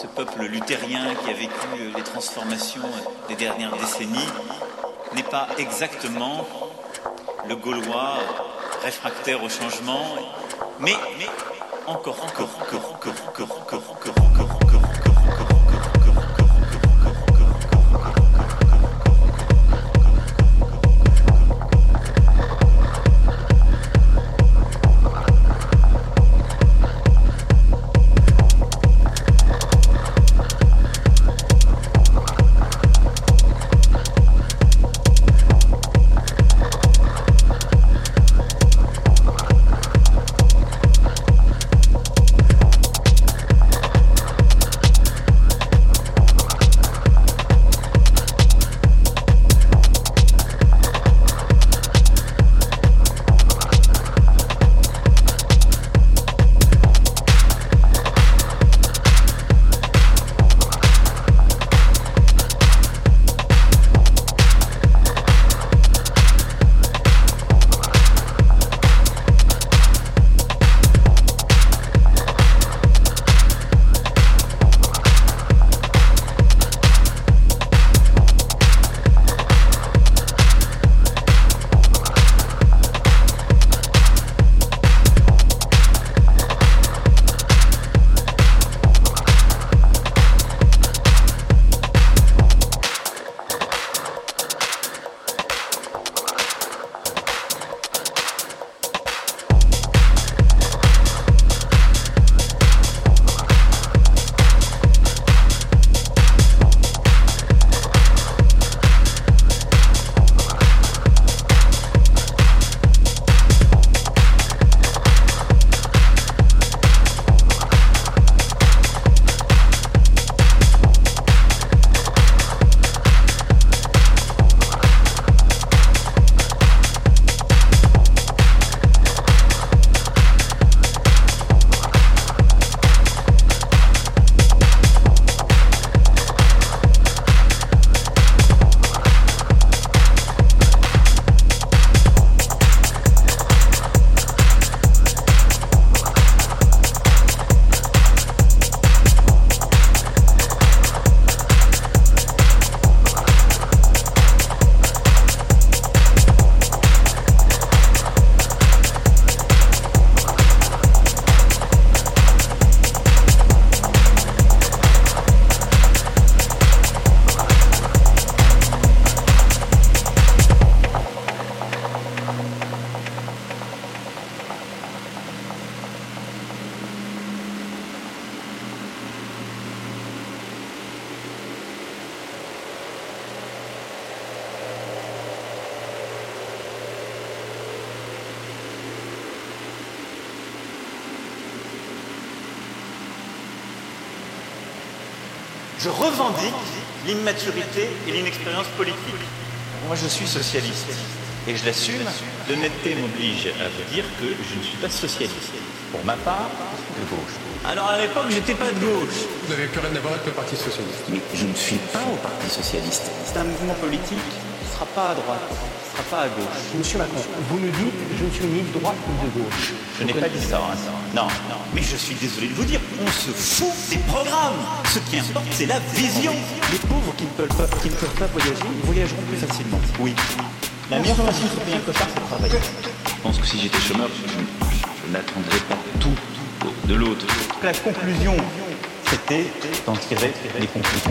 Ce peuple luthérien qui a vécu les transformations des dernières décennies n'est pas exactement le Gaulois réfractaire au changement, mais encore. Je revendique l'immaturité et l'inexpérience politique. Moi, je suis socialiste et je l'assume. L'honnêteté m'oblige à vous dire que je ne suis pas socialiste. Pour ma part, de gauche. Alors, à l'époque, j'étais pas de gauche. Vous n'avez plus rien à voir avec le Parti socialiste. Mais je ne suis pas au Parti socialiste. C'est un mouvement politique qui ne sera pas à droite, qui ne sera pas à gauche. Monsieur Macron, vous nous dites je ne suis ni de droite ni de gauche. Je n'ai pas dit ça. Non. Mais je suis désolé de vous dire, on se fout des programmes. Ce qui importe, c'est la vision. Les pauvres qui ne peuvent pas voyager, voyageront plus facilement. Oui. La meilleure façon de payer un costard, c'est de travailler. Je pense que si j'étais chômeur, je n'attendrais pas tout de l'autre. La conclusion, c'était d'en tirer les conclusions.